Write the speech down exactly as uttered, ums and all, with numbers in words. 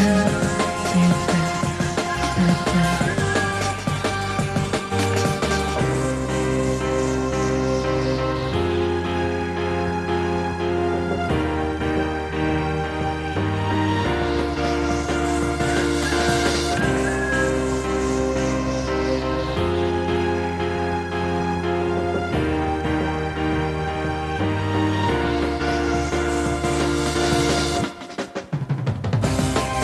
burn, we burn, we burn.